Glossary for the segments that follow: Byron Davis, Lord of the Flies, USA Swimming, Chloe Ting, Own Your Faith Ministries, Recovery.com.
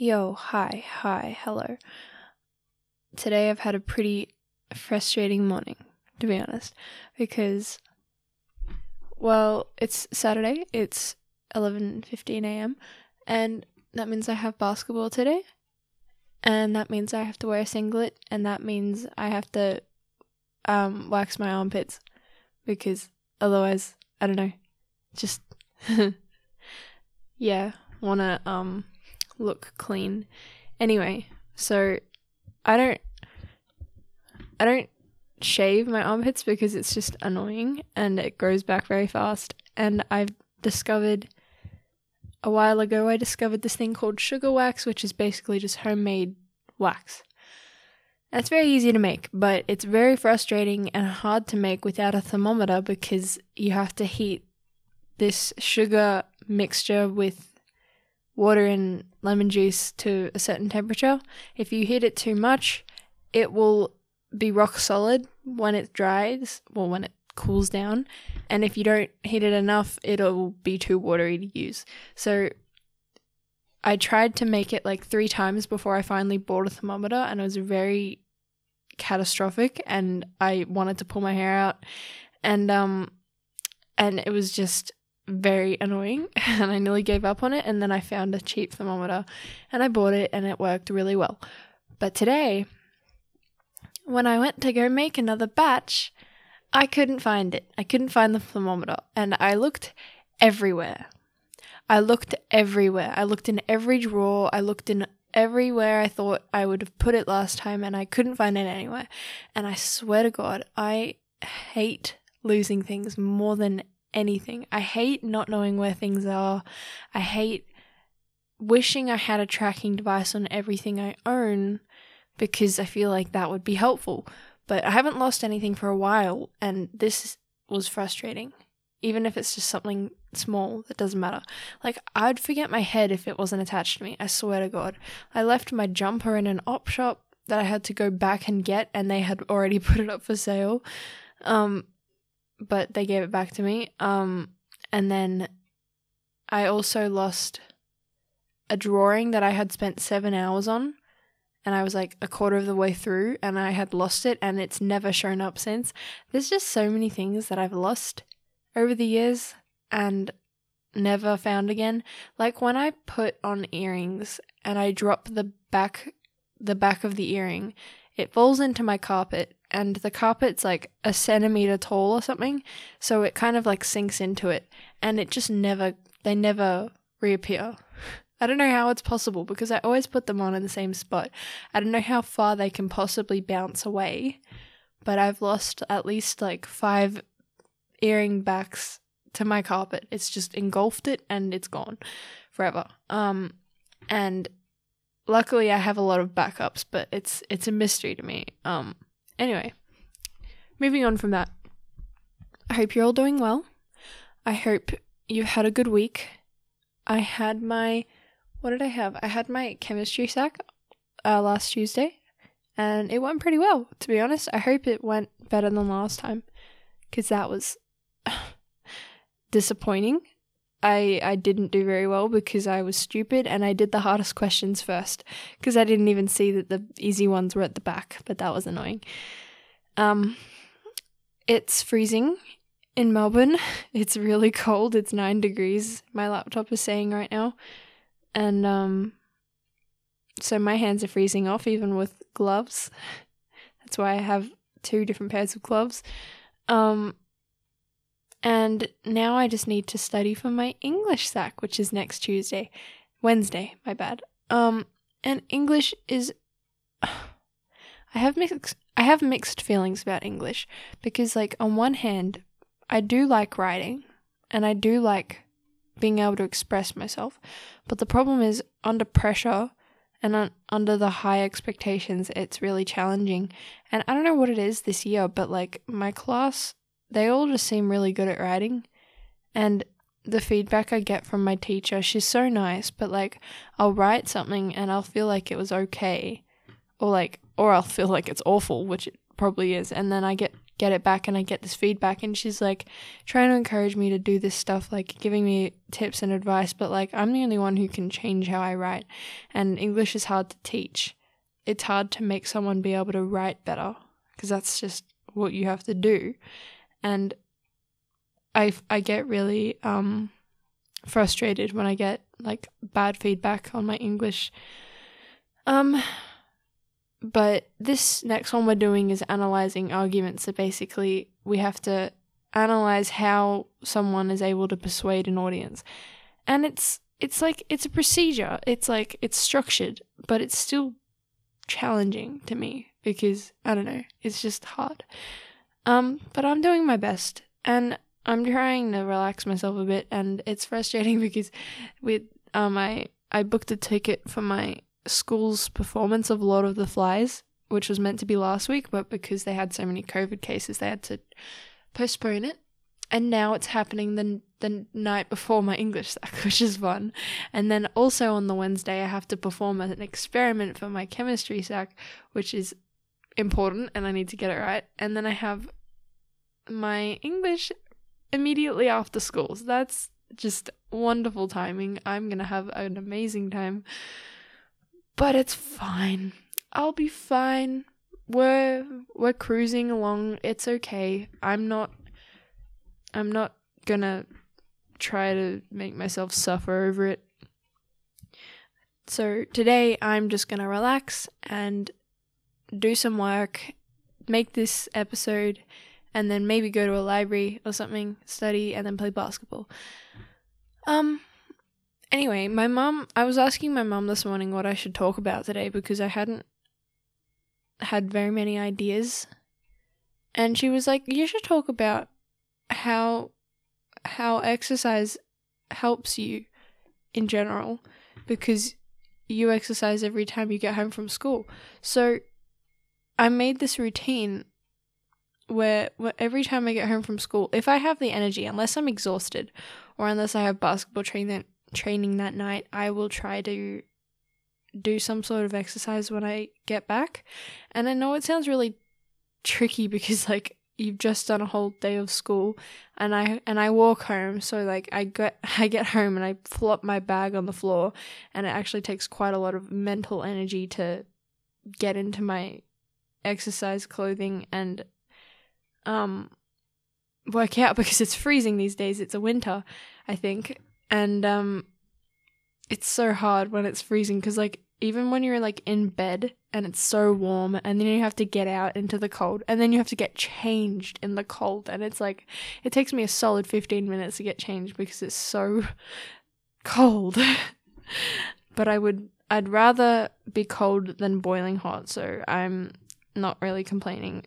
Yo, hi, hello. Today I've had a pretty frustrating morning, to be honest, because, well, it's Saturday, it's 11:15 a.m, and that means I have basketball today, and that means I have to wear a singlet, and that means I have to wax my armpits, because otherwise, I don't know, just, yeah, wanna look clean. Anyway, so I don't shave my armpits because it's just annoying and it grows back very fast, and I've discovered a while ago this thing called sugar wax, which is basically just homemade wax, and it's very easy to make, but it's very frustrating and hard to make without a thermometer, because you have to heat this sugar mixture with water and lemon juice to a certain temperature. If you heat it too much, it will be rock solid when it dries, well, when it cools down, and if you don't heat it enough, it'll be too watery to use. So I tried to make it like 3 times before I finally bought a thermometer, and it was very catastrophic, and I wanted to pull my hair out, and it was just very annoying, and I nearly gave up on it, and then I found a cheap thermometer and I bought it, and it worked really well. But today, when I went to go make another batch, I couldn't find it. I couldn't find the thermometer, and I looked everywhere. I looked in every drawer. I looked in everywhere I thought I would have put it last time, and I couldn't find it anywhere. And I swear to God, I hate losing things more than anything. I hate not knowing where things are. I hate wishing I had a tracking device on everything I own, because I feel like that would be helpful. But I haven't lost anything for a while, and this was frustrating, even if it's just something small that doesn't matter. Like, I'd forget my head if it wasn't attached to me, I swear to God. I left my jumper in an op shop that I had to go back and get, and they had already put it up for sale. But they gave it back to me. And then I also lost a drawing that I had spent 7 hours on, and I was like a quarter of the way through, and I had lost it, and it's never shown up since. There's just so many things that I've lost over the years and never found again. Like when I put on earrings and I drop the back of the earring, it falls into my carpet, and the carpet's like a centimeter tall or something, so it kind of like sinks into it, and it just they never reappear. I don't know how it's possible, because I always put them on in the same spot. I don't know how far they can possibly bounce away, but I've lost at least like 5 earring backs to my carpet. It's just engulfed it, and it's gone forever. And luckily I have a lot of backups, but it's a mystery to me. Anyway, moving on from that. I hope you're all doing well. I hope you've had a good week. I had my... What did I have? I had my chemistry sack last Tuesday, and it went pretty well, to be honest. I hope it went better than last time, because that was disappointing. I didn't do very well because I was stupid, and I did the hardest questions first, because I didn't even see that the easy ones were at the back, but that was annoying. It's freezing in Melbourne. It's really cold. It's 9 degrees, my laptop is saying right now. And so my hands are freezing off, even with gloves. That's why I have 2 different pairs of gloves. And now I just need to study for my English sack, which is next Wednesday, my bad. And English is... I have mixed feelings about English, because like on one hand, I do like writing, and I do like being able to express myself, but the problem is under pressure and under the high expectations, it's really challenging. And I don't know what it is this year, but like my class, they all just seem really good at writing, and the feedback I get from my teacher, she's so nice, but like I'll write something and I'll feel like it was okay, or I'll feel like it's awful, which it probably is, and then I get get it back and I get this feedback, and she's like trying to encourage me to do this stuff, like giving me tips and advice, but like I'm the only one who can change how I write, and English is hard to teach. It's hard to make someone be able to write better because that's just what you have to do. And I get really frustrated when I get like bad feedback on my English. But this next one we're doing is analyzing arguments. So basically we have to analyze how someone is able to persuade an audience. And it's like, it's a procedure. It's like, it's structured, but it's still challenging to me because I don't know, it's just hard. But I'm doing my best and I'm trying to relax myself a bit, and it's frustrating because with I booked a ticket for my school's performance of Lord of the Flies, which was meant to be last week, but because they had so many COVID cases, they had to postpone it. And now it's happening the night before my English sack, which is fun. And then also on the Wednesday, I have to perform an experiment for my chemistry sack, which is important and I need to get it right. And then I have my English immediately after school. So that's just wonderful timing. I'm going to have an amazing time. But it's fine. I'll be fine. We're cruising along. It's okay. I'm not gonna try to make myself suffer over it. So today I'm just gonna relax and do some work, make this episode, and then maybe go to a library or something, study, and then play basketball. Anyway, I was asking my mum this morning what I should talk about today because I hadn't had very many ideas. And she was like, you should talk about how exercise helps you in general because you exercise every time you get home from school. So I made this routine where every time I get home from school, if I have the energy, unless I'm exhausted or unless I have basketball training that night, I will try to do some sort of exercise when I get back. And I know it sounds really tricky because like you've just done a whole day of school, and I walk home, so like I get home and I flop my bag on the floor, and it actually takes quite a lot of mental energy to get into my exercise clothing and work out because it's freezing these days. It's a winter, I think. And it's so hard when it's freezing because like even when you're like in bed and it's so warm, and then you have to get out into the cold, and then you have to get changed in the cold, and it's like it takes me a solid 15 minutes to get changed because it's so cold. But I'd rather be cold than boiling hot, so I'm not really complaining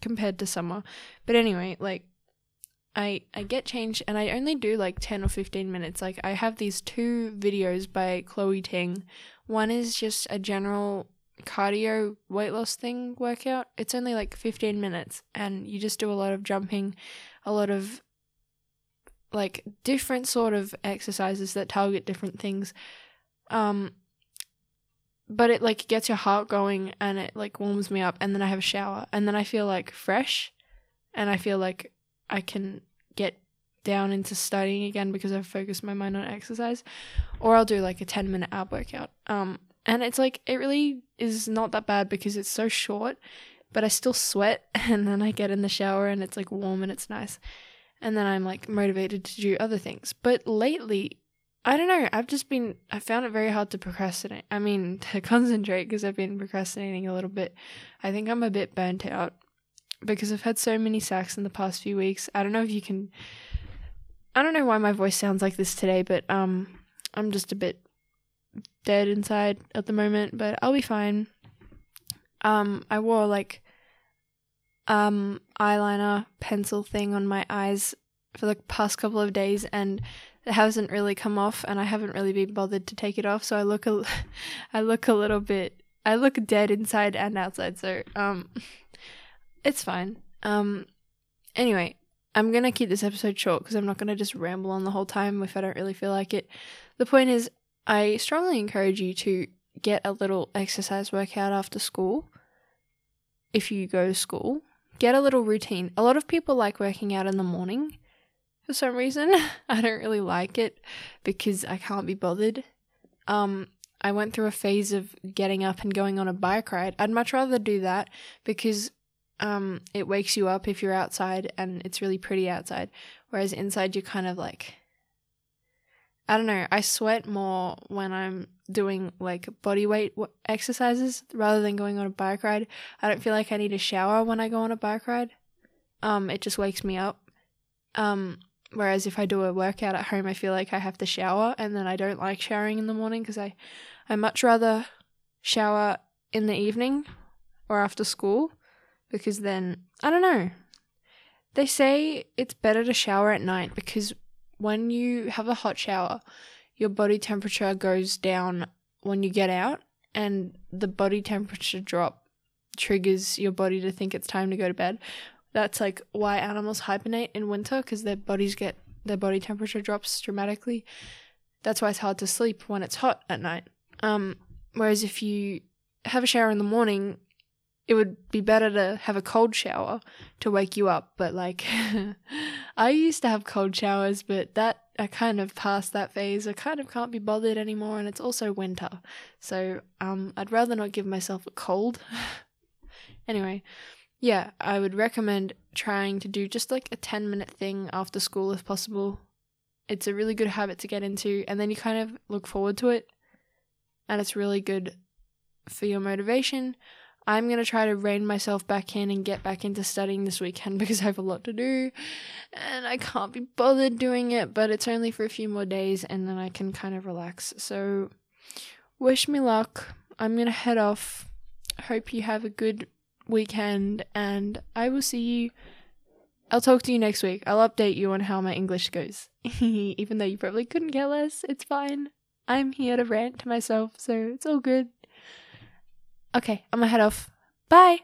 compared to summer. But anyway, like I get changed and I only do like 10 or 15 minutes. Like I have these two videos by Chloe Ting. One is just a general cardio weight loss thing workout. It's only like 15 minutes and you just do a lot of jumping, a lot of like different sort of exercises that target different things. But it like gets your heart going and it like warms me up, and then I have a shower and then I feel like fresh and I feel like I can get down into studying again because I've focused my mind on exercise. Or I'll do like a 10-minute ab workout. And it's like, it really is not that bad because it's so short, but I still sweat, and then I get in the shower and it's like warm and it's nice. And then I'm like motivated to do other things. But lately, I don't know, I found it very hard to procrastinate. I mean, to concentrate, because I've been procrastinating a little bit. I think I'm a bit burnt out because I've had so many sacks in the past few weeks. I don't know why my voice sounds like this today, but I'm just a bit dead inside at the moment, but I'll be fine. I wore like eyeliner pencil thing on my eyes for the past couple of days, and it hasn't really come off, and I haven't really been bothered to take it off, so I look dead inside and outside, so it's fine. Anyway, I'm going to keep this episode short because I'm not going to just ramble on the whole time if I don't really feel like it. The point is, I strongly encourage you to get a little exercise workout after school if you go to school, get a little routine. A lot of people like working out in the morning for some reason. I don't really like it because I can't be bothered. I went through a phase of getting up and going on a bike ride. I'd much rather do that because it wakes you up if you're outside and it's really pretty outside. Whereas inside you're kind of like, I don't know, I sweat more when I'm doing like body weight exercises rather than going on a bike ride. I don't feel like I need a shower when I go on a bike ride. It just wakes me up. Whereas if I do a workout at home, I feel like I have to shower, and then I don't like showering in the morning because I much rather shower in the evening or after school, because then, I don't know. They say it's better to shower at night because when you have a hot shower, your body temperature goes down when you get out, and the body temperature drop triggers your body to think it's time to go to bed. That's like why animals hibernate in winter, because their body temperature drops dramatically. That's why it's hard to sleep when it's hot at night. Whereas if you have a shower in the morning, it would be better to have a cold shower to wake you up. But like, I used to have cold showers, but that I kind of passed that phase. I kind of can't be bothered anymore, and it's also winter. So I'd rather not give myself a cold. Anyway, yeah, I would recommend trying to do just like a 10-minute thing after school if possible. It's a really good habit to get into, and then you kind of look forward to it, and it's really good for your motivation. I'm going to try to rein myself back in and get back into studying this weekend because I have a lot to do and I can't be bothered doing it, but it's only for a few more days and then I can kind of relax. So wish me luck. I'm going to head off. Hope you have a good weekend and I will see you. I'll talk to you next week. I'll update you on how my English goes. Even though you probably couldn't care less, it's fine. I'm here to rant to myself, so it's all good. Okay, I'm gonna head off. Bye!